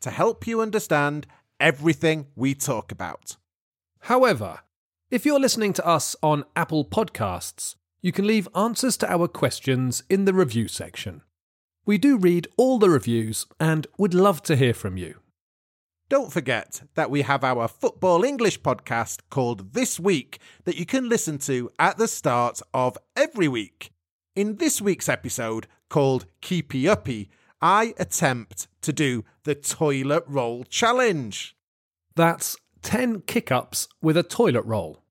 to help you understand everything we talk about. However, if you're listening to us on Apple Podcasts, you can leave answers to our questions in the review section. We do read all the reviews and would love to hear from you. Don't forget that we have our Football English podcast called This Week that you can listen to at the start of every week. In this week's episode, called Keepy Uppy, I attempt to do the toilet roll challenge. That's 10 kick-ups with a toilet roll.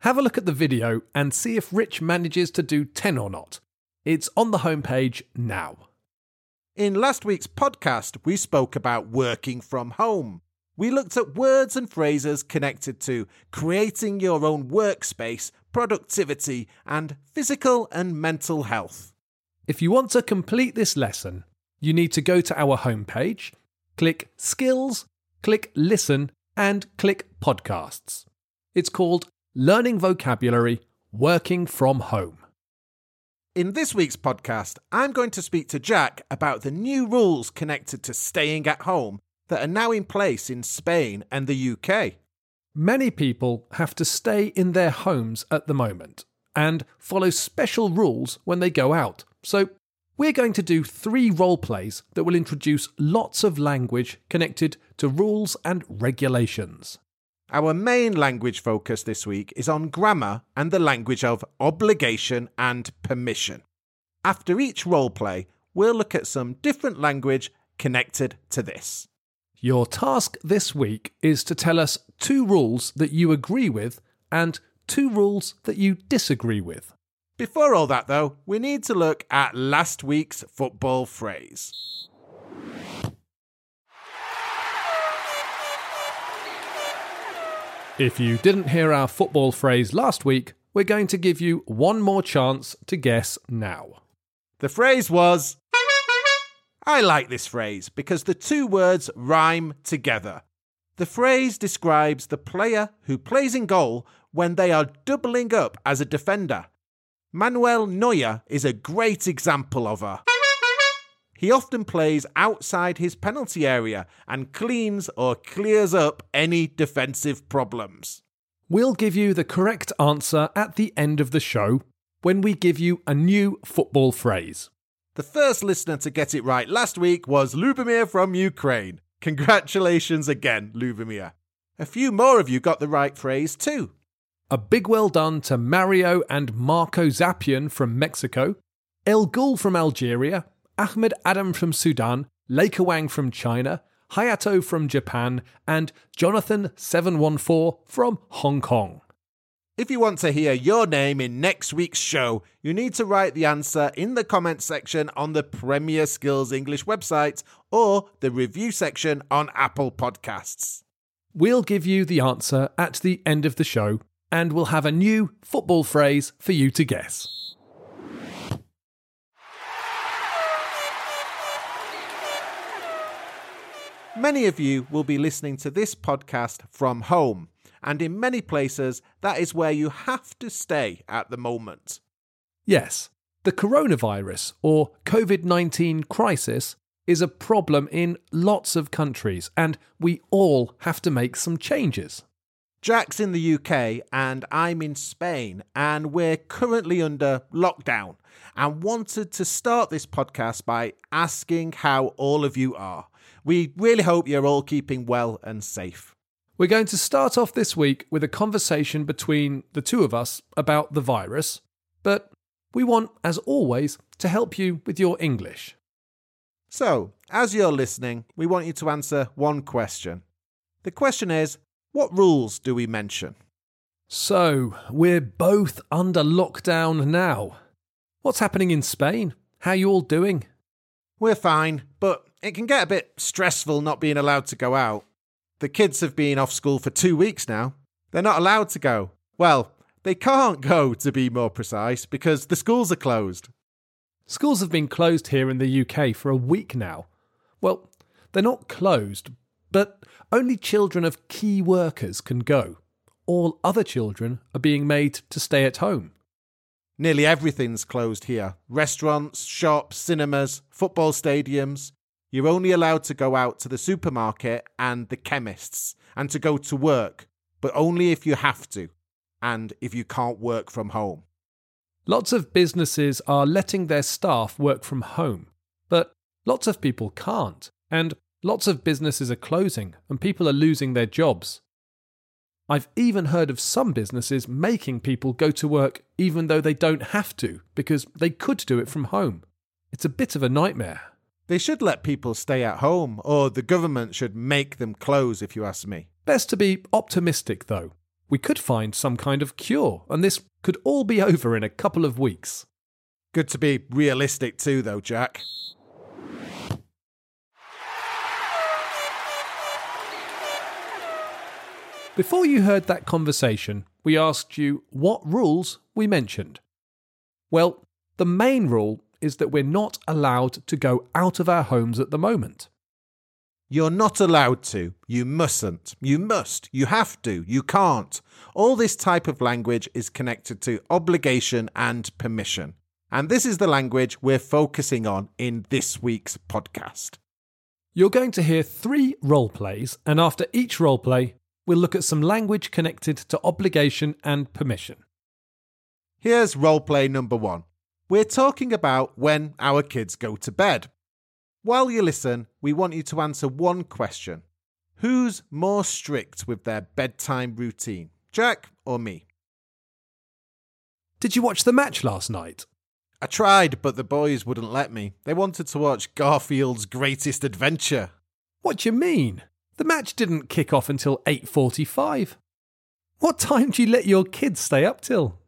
Have a look at the video and see if Rich manages to do 10 or not. It's on the homepage now. In last week's podcast, we spoke about working from home. We looked at words and phrases connected to creating your own workspace, productivity, and physical and mental health. If you want to complete this lesson, you need to go to our homepage, click Skills, click Listen, and click Podcasts. It's called Learning Vocabulary, Working from Home. In this week's podcast, I'm going to speak to Jack about the new rules connected to staying at home that are now in place in Spain and the UK. Many people have to stay in their homes at the moment and follow special rules when they go out. So we're going to do 3 role plays that will introduce lots of language connected to rules and regulations. Our main language focus this week is on grammar and the language of obligation and permission. After each role play, we'll look at some different language connected to this. Your task this week is to tell us 2 rules that you agree with and 2 rules that you disagree with. Before all that, though, we need to look at last week's football phrase. If you didn't hear our football phrase last week, we're going to give you one more chance to guess now. The phrase was... I like this phrase because the 2 words rhyme together. The phrase describes the player who plays in goal when they are doubling up as a defender. Manuel Neuer is a great example of her. He often plays outside his penalty area and cleans or clears up any defensive problems. We'll give you the correct answer at the end of the show when we give you a new football phrase. The first listener to get it right last week was Lubomir from Ukraine. Congratulations again, Lubomir. A few more of you got the right phrase too. A big well done to Mario and Marco Zapian from Mexico, El Ghul from Algeria, Ahmed Adam from Sudan, Lei Kawang from China, Hayato from Japan, and Jonathan714 from Hong Kong. If you want to hear your name in next week's show, you need to write the answer in the comments section on the Premier Skills English website or the review section on Apple Podcasts. We'll give you the answer at the end of the show, and we'll have a new football phrase for you to guess. Many of you will be listening to this podcast from home, and in many places, that is where you have to stay at the moment. Yes, the coronavirus or COVID-19 crisis is a problem in lots of countries, and we all have to make some changes. Jack's in the UK and I'm in Spain, and we're currently under lockdown, and wanted to start this podcast by asking how all of you are. We really hope you're all keeping well and safe. We're going to start off this week with a conversation between the 2 of us about the virus, but we want, as always, to help you with your English. So, as you're listening, we want you to answer one question. The question is, what rules do we mention? So, we're both under lockdown now. What's happening in Spain? How you all doing? We're fine, but it can get a bit stressful not being allowed to go out. The kids have been off school for 2 weeks now. They're not allowed to go. Well, they can't go, to be more precise, because the schools are closed. Schools have been closed here in the UK for a week now. Well, they're not closed, but only children of key workers can go. All other children are being made to stay at home. Nearly everything's closed here. Restaurants, shops, cinemas, football stadiums. You're only allowed to go out to the supermarket and the chemists and to go to work, but only if you have to and if you can't work from home. Lots of businesses are letting their staff work from home, but lots of people can't, and lots of businesses are closing and people are losing their jobs. I've even heard of some businesses making people go to work even though they don't have to, because they could do it from home. It's a bit of a nightmare. They should let people stay at home, or the government should make them close, if you ask me. Best to be optimistic, though. We could find some kind of cure, and this could all be over in a couple of weeks. Good to be realistic too, though, Jack. Before you heard that conversation, we asked you what rules we mentioned. Well, the main rule is that we're not allowed to go out of our homes at the moment. You're not allowed to. You mustn't. You must. You have to. You can't. All this type of language is connected to obligation and permission. And this is the language we're focusing on in this week's podcast. You're going to hear 3 role plays, and after each role play, we'll look at some language connected to obligation and permission. Here's roleplay number 1. We're talking about when our kids go to bed. While you listen, we want you to answer one question. Who's more strict with their bedtime routine, Jack or me? Did you watch the match last night? I tried, but the boys wouldn't let me. They wanted to watch Garfield's Greatest Adventure. What do you mean? The match didn't kick off until 8:45. What time do you let your kids stay up till?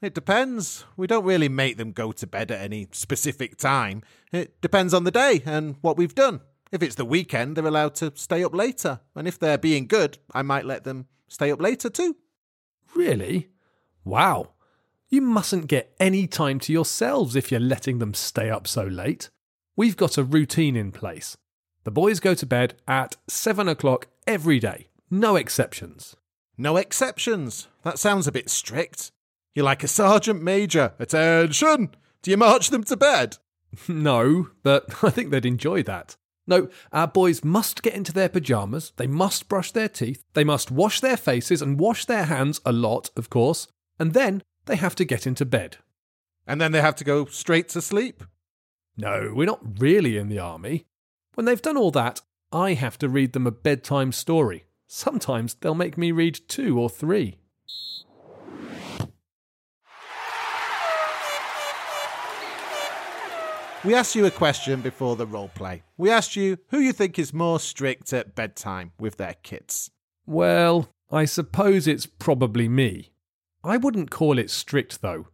It depends. We don't really make them go to bed at any specific time. It depends on the day and what we've done. If it's the weekend, they're allowed to stay up later. And if they're being good, I might let them stay up later too. Really? Wow. You mustn't get any time to yourselves if you're letting them stay up so late. We've got a routine in place. The boys go to bed at 7 o'clock every day. No exceptions. No exceptions. That sounds a bit strict. You're like a sergeant major. Attention! Do you march them to bed? No, but I think they'd enjoy that. No, our boys must get into their pyjamas. They must brush their teeth. They must wash their faces and wash their hands a lot, of course. And then they have to get into bed. And then they have to go straight to sleep? No, we're not really in the army. When they've done all that, I have to read them a bedtime story. Sometimes they'll make me read 2 or 3. We asked you a question before the role play. We asked you who you think is more strict at bedtime with their kids. Well, I suppose it's probably me. I wouldn't call it strict, though.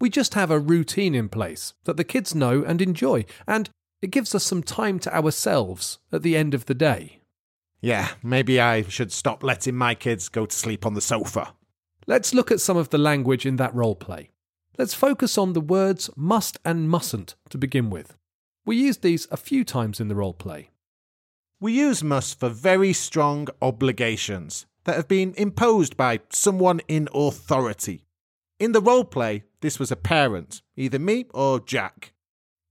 We just have a routine in place that the kids know and enjoy, and it gives us some time to ourselves at the end of the day. Yeah, maybe I should stop letting my kids go to sleep on the sofa. Let's look at some of the language in that role play. Let's focus on the words must and mustn't to begin with. We use these a few times in the role play. We use must for very strong obligations that have been imposed by someone in authority. In the role play, this was a parent, either me or Jack.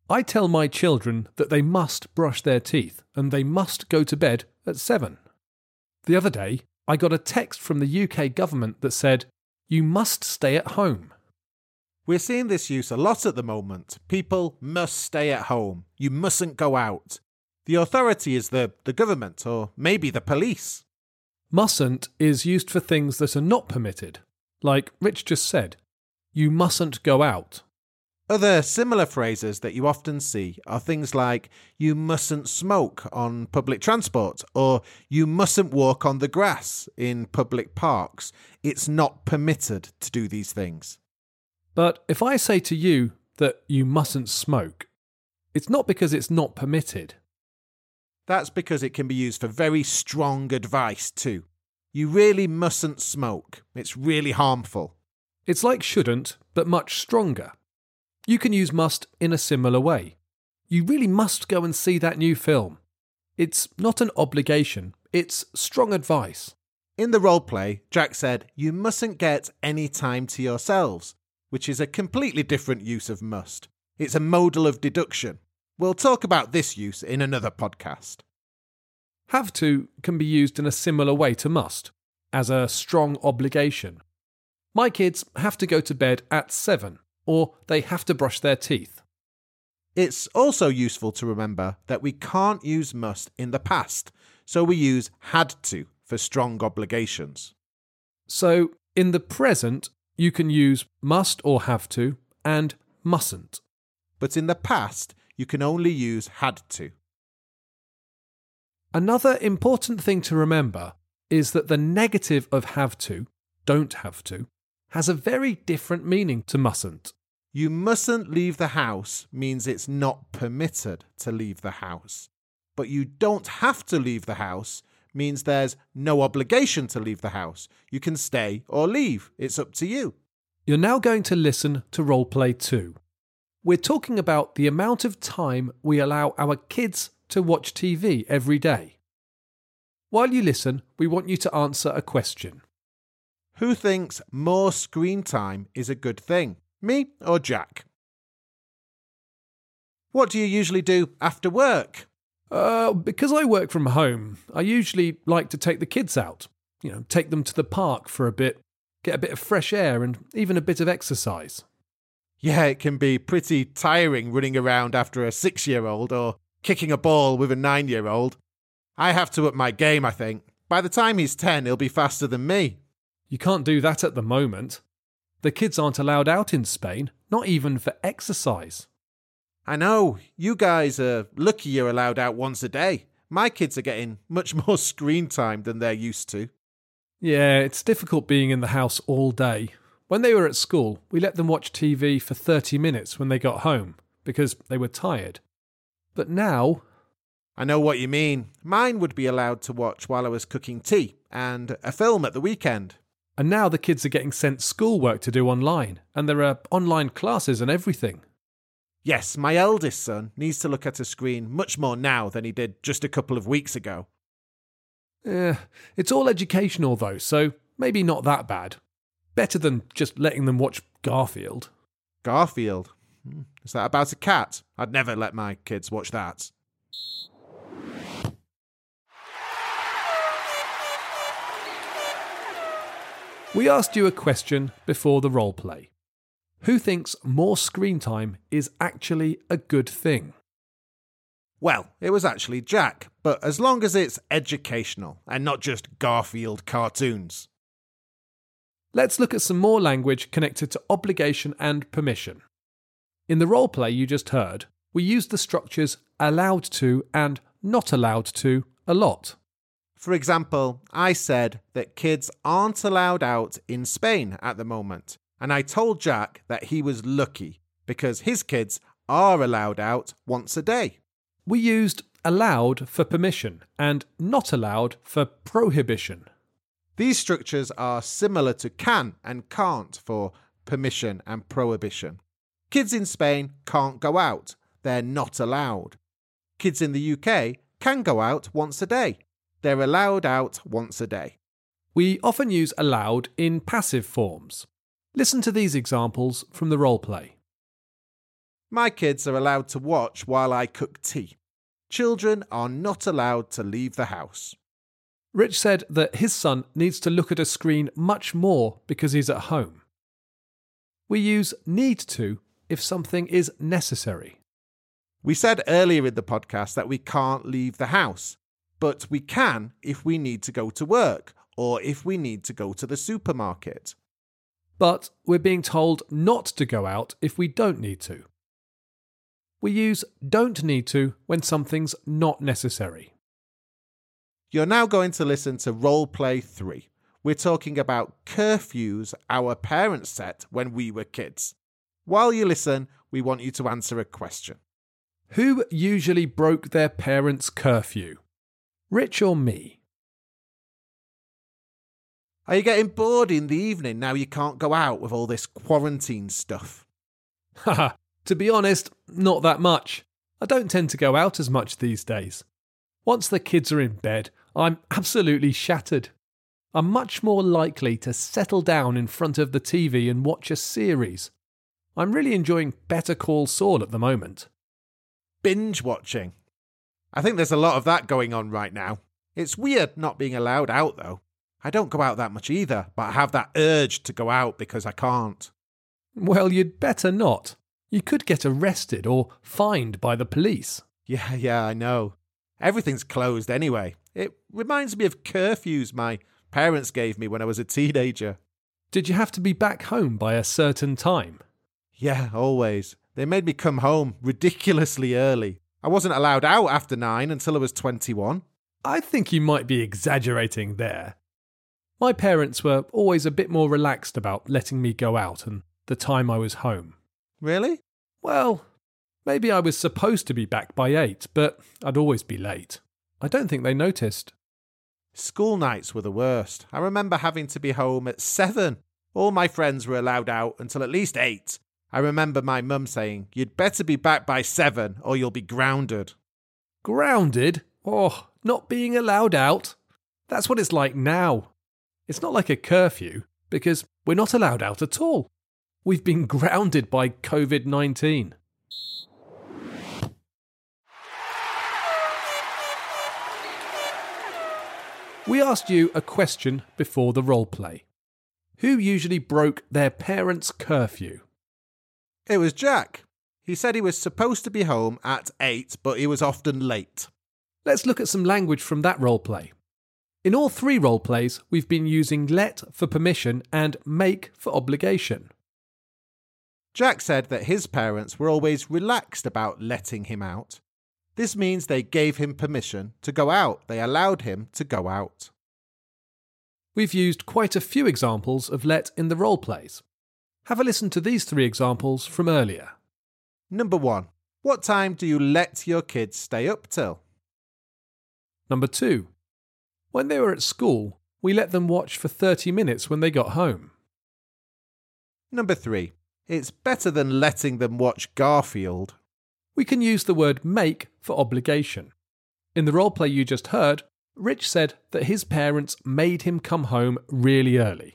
I tell my children that they must brush their teeth and they must go to bed at 7. The other day, I got a text from the UK government that said, "You must stay at home." We're seeing this use a lot at the moment. People must stay at home. You mustn't go out. The authority is the government or maybe the police. Mustn't is used for things that are not permitted. Like Rich just said, you mustn't go out. Other similar phrases that you often see are things like you mustn't smoke on public transport or you mustn't walk on the grass in public parks. It's not permitted to do these things. But if I say to you that you mustn't smoke, It's not because it's not permitted. That's because it can be used for very strong advice too. You really mustn't smoke. It's really harmful. It's like shouldn't, but much stronger. You can use must in a similar way. You really must go and see that new film. It's not an obligation, it's strong advice. In the roleplay, Jack said, you mustn't get any time to yourselves, which is a completely different use of must. It's a modal of deduction. We'll talk about this use in another podcast. Have to can be used in a similar way to must, as a strong obligation. My kids have to go to bed at 7, or they have to brush their teeth. It's also useful to remember that we can't use must in the past, so we use had to for strong obligations. So, in the present, you can use must or have to and mustn't. But in the past, you can only use had to. Another important thing to remember is that the negative of have to, don't have to, has a very different meaning to mustn't. You mustn't leave the house means it's not permitted to leave the house. But you don't have to leave the house means there's no obligation to leave the house. You can stay or leave. It's up to you. You're now going to listen to Roleplay 2. We're talking about the amount of time we allow our kids to watch TV every day. While you listen, we want you to answer a question. Who thinks more screen time is a good thing, me or Jack? What do you usually do after work? Because I work from home, I usually like to take the kids out. You know, take them to the park for a bit, get a bit of fresh air and even a bit of exercise. Yeah, it can be pretty tiring running around after a 6-year-old or kicking a ball with a 9-year-old. I have to up my game, I think. By the time he's 10, he'll be faster than me. You can't do that at the moment. The kids aren't allowed out in Spain, not even for exercise. I know. You guys are lucky you're allowed out once a day. My kids are getting much more screen time than they're used to. Yeah, it's difficult being in the house all day. When they were at school, we let them watch TV for 30 minutes when they got home, because they were tired. But now... I know what you mean. Mine would be allowed to watch while I was cooking tea, and a film at the weekend. And now the kids are getting sent schoolwork to do online, and there are online classes and everything. Yes, my eldest son needs to look at a screen much more now than he did just a couple of weeks ago. It's all educational though, so maybe not that bad. Better than just letting them watch Garfield. Garfield? Is that about a cat? I'd never let my kids watch that. We asked you a question before the role play. Who thinks more screen time is actually a good thing? Well, it was actually Jack, but as long as it's educational and not just Garfield cartoons. Let's look at some more language connected to obligation and permission. In the role play you just heard, we used the structures allowed to and not allowed to a lot. For example, I said that kids aren't allowed out in Spain at the moment, and I told Jack that he was lucky because his kids are allowed out once a day. We used allowed for permission and not allowed for prohibition. These structures are similar to can and can't for permission and prohibition. Kids in Spain can't go out. They're not allowed. Kids in the UK can go out once a day. They're allowed out once a day. We often use allowed in passive forms. Listen to these examples from the role play. My kids are allowed to watch while I cook tea. Children are not allowed to leave the house. Rich said that his son needs to look at a screen much more because he's at home. We use need to if something is necessary. We said earlier in the podcast that we can't leave the house. But we can if we need to go to work or if we need to go to the supermarket. But we're being told not to go out if we don't need to. We use don't need to when something's not necessary. You're now going to listen to Roleplay 3. We're talking about curfews our parents set when we were kids. While you listen, we want you to answer a question. Who usually broke their parents' curfew? Rich or me? Are you getting bored in the evening now you can't go out with all this quarantine stuff? Haha, to be honest, not that much. I don't tend to go out as much these days. Once the kids are in bed, I'm absolutely shattered. I'm much more likely to settle down in front of the TV and watch a series. I'm really enjoying Better Call Saul at the moment. Binge watching. I think there's a lot of that going on right now. It's weird not being allowed out though. I don't go out that much either, but I have that urge to go out because I can't. Well, you'd better not. You could get arrested or fined by the police. Yeah, I know. Everything's closed anyway. It reminds me of curfews my parents gave me when I was a teenager. Did you have to be back home by a certain time? Yeah, always. They made me come home ridiculously early. I wasn't allowed out after 9 until I was 21. I think you might be exaggerating there. My parents were always a bit more relaxed about letting me go out and the time I was home. Really? Well, maybe I was supposed to be back by 8, but I'd always be late. I don't think they noticed. School nights were the worst. I remember having to be home at 7. All my friends were allowed out until at least 8. I remember my mum saying, "You'd better be back by 7 or you'll be grounded." Grounded? Oh, not being allowed out? That's what it's like now. It's not like a curfew, because we're not allowed out at all. We've been grounded by COVID-19. We asked you a question before the role play. Who usually broke their parents' curfew? It was Jack. He said he was supposed to be home at 8, but he was often late. Let's look at some language from that role play. In all 3 role plays, we've been using let for permission and make for obligation. Jack said that his parents were always relaxed about letting him out. This means they gave him permission to go out. They allowed him to go out. We've used quite a few examples of let in the role plays. Have a listen to these 3 examples from earlier. Number 1. What time do you let your kids stay up till? Number 2. When they were at school, we let them watch for 30 minutes when they got home. Number 3. It's better than letting them watch Garfield. We can use the word make for obligation. In the role play you just heard, Rich said that his parents made him come home really early.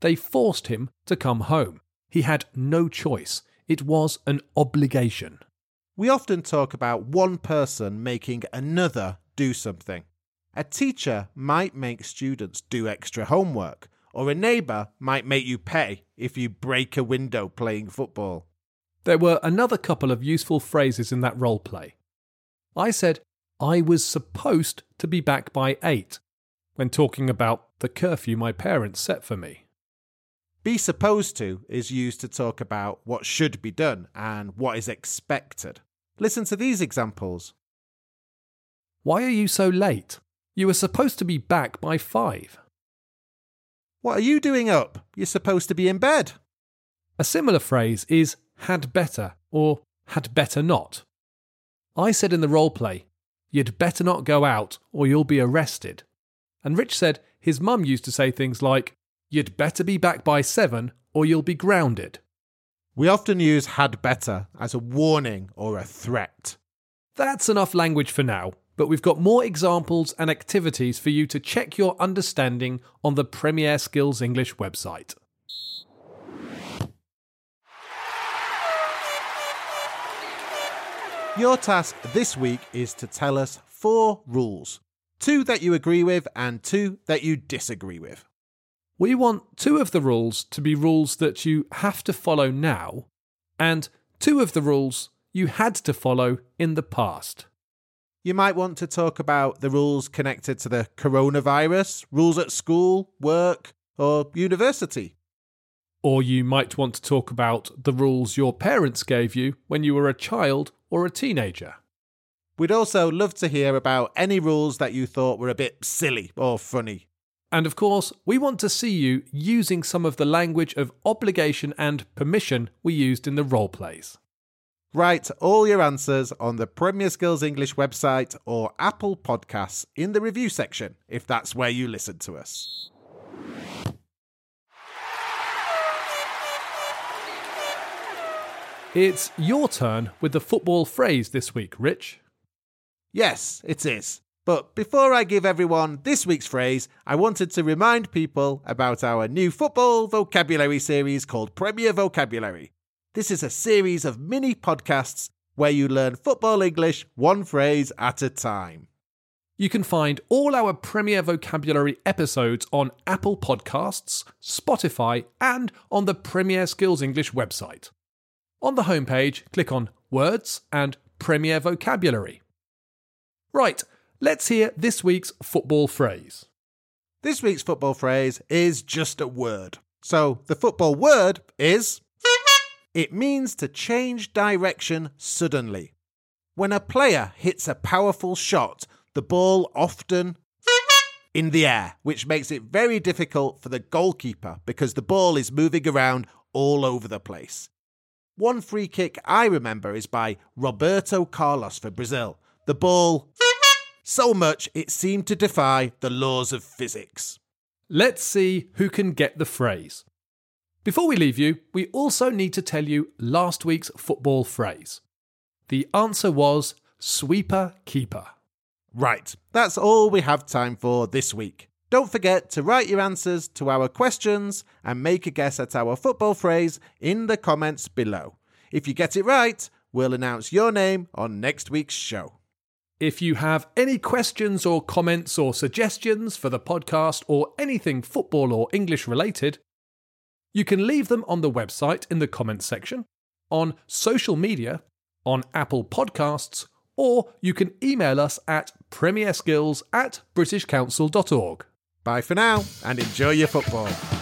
They forced him to come home. He had no choice. It was an obligation. We often talk about one person making another do something. A teacher might make students do extra homework, or a neighbour might make you pay if you break a window playing football. There were another couple of useful phrases in that role play. I said, I was supposed to be back by 8, when talking about the curfew my parents set for me. Be supposed to is used to talk about what should be done and what is expected. Listen to these examples. Why are you so late? You were supposed to be back by 5. What are you doing up? You're supposed to be in bed. A similar phrase is had better or had better not. I said in the role play, you'd better not go out or you'll be arrested. And Rich said his mum used to say things like, you'd better be back by 7 or you'll be grounded. We often use had better as a warning or a threat. That's enough language for now. But we've got more examples and activities for you to check your understanding on the Premier Skills English website. Your task this week is to tell us 4 rules. 2 that you agree with and 2 that you disagree with. We want 2 of the rules to be rules that you have to follow now and 2 of the rules you had to follow in the past. You might want to talk about the rules connected to the coronavirus, rules at school, work, or university. Or you might want to talk about the rules your parents gave you when you were a child or a teenager. We'd also love to hear about any rules that you thought were a bit silly or funny. And of course, we want to see you using some of the language of obligation and permission we used in the role plays. Write all your answers on the Premier Skills English website or Apple Podcasts in the review section, if that's where you listen to us. It's your turn with the football phrase this week, Rich. Yes, it is. But before I give everyone this week's phrase, I wanted to remind people about our new football vocabulary series called Premier Vocabulary. This is a series of mini podcasts where you learn football English one phrase at a time. You can find all our Premier Vocabulary episodes on Apple Podcasts, Spotify, and on the Premier Skills English website. On the homepage, click on Words and Premier Vocabulary. Right. Let's hear this week's football phrase. This week's football phrase is just a word. So the football word is... It means to change direction suddenly. When a player hits a powerful shot, the ball often in the air, which makes it very difficult for the goalkeeper because the ball is moving around all over the place. One free kick I remember is by Roberto Carlos for Brazil. The ball... so much it seemed to defy the laws of physics. Let's see who can get the phrase. Before we leave you, we also need to tell you last week's football phrase. The answer was sweeper keeper. Right, that's all we have time for this week. Don't forget to write your answers to our questions and make a guess at our football phrase in the comments below. If you get it right, we'll announce your name on next week's show. If you have any questions or comments or suggestions for the podcast or anything football or English related, you can leave them on the website in the comments section, on social media, on Apple Podcasts, or you can email us at premierskills@britishcouncil.org. Bye for now and enjoy your football.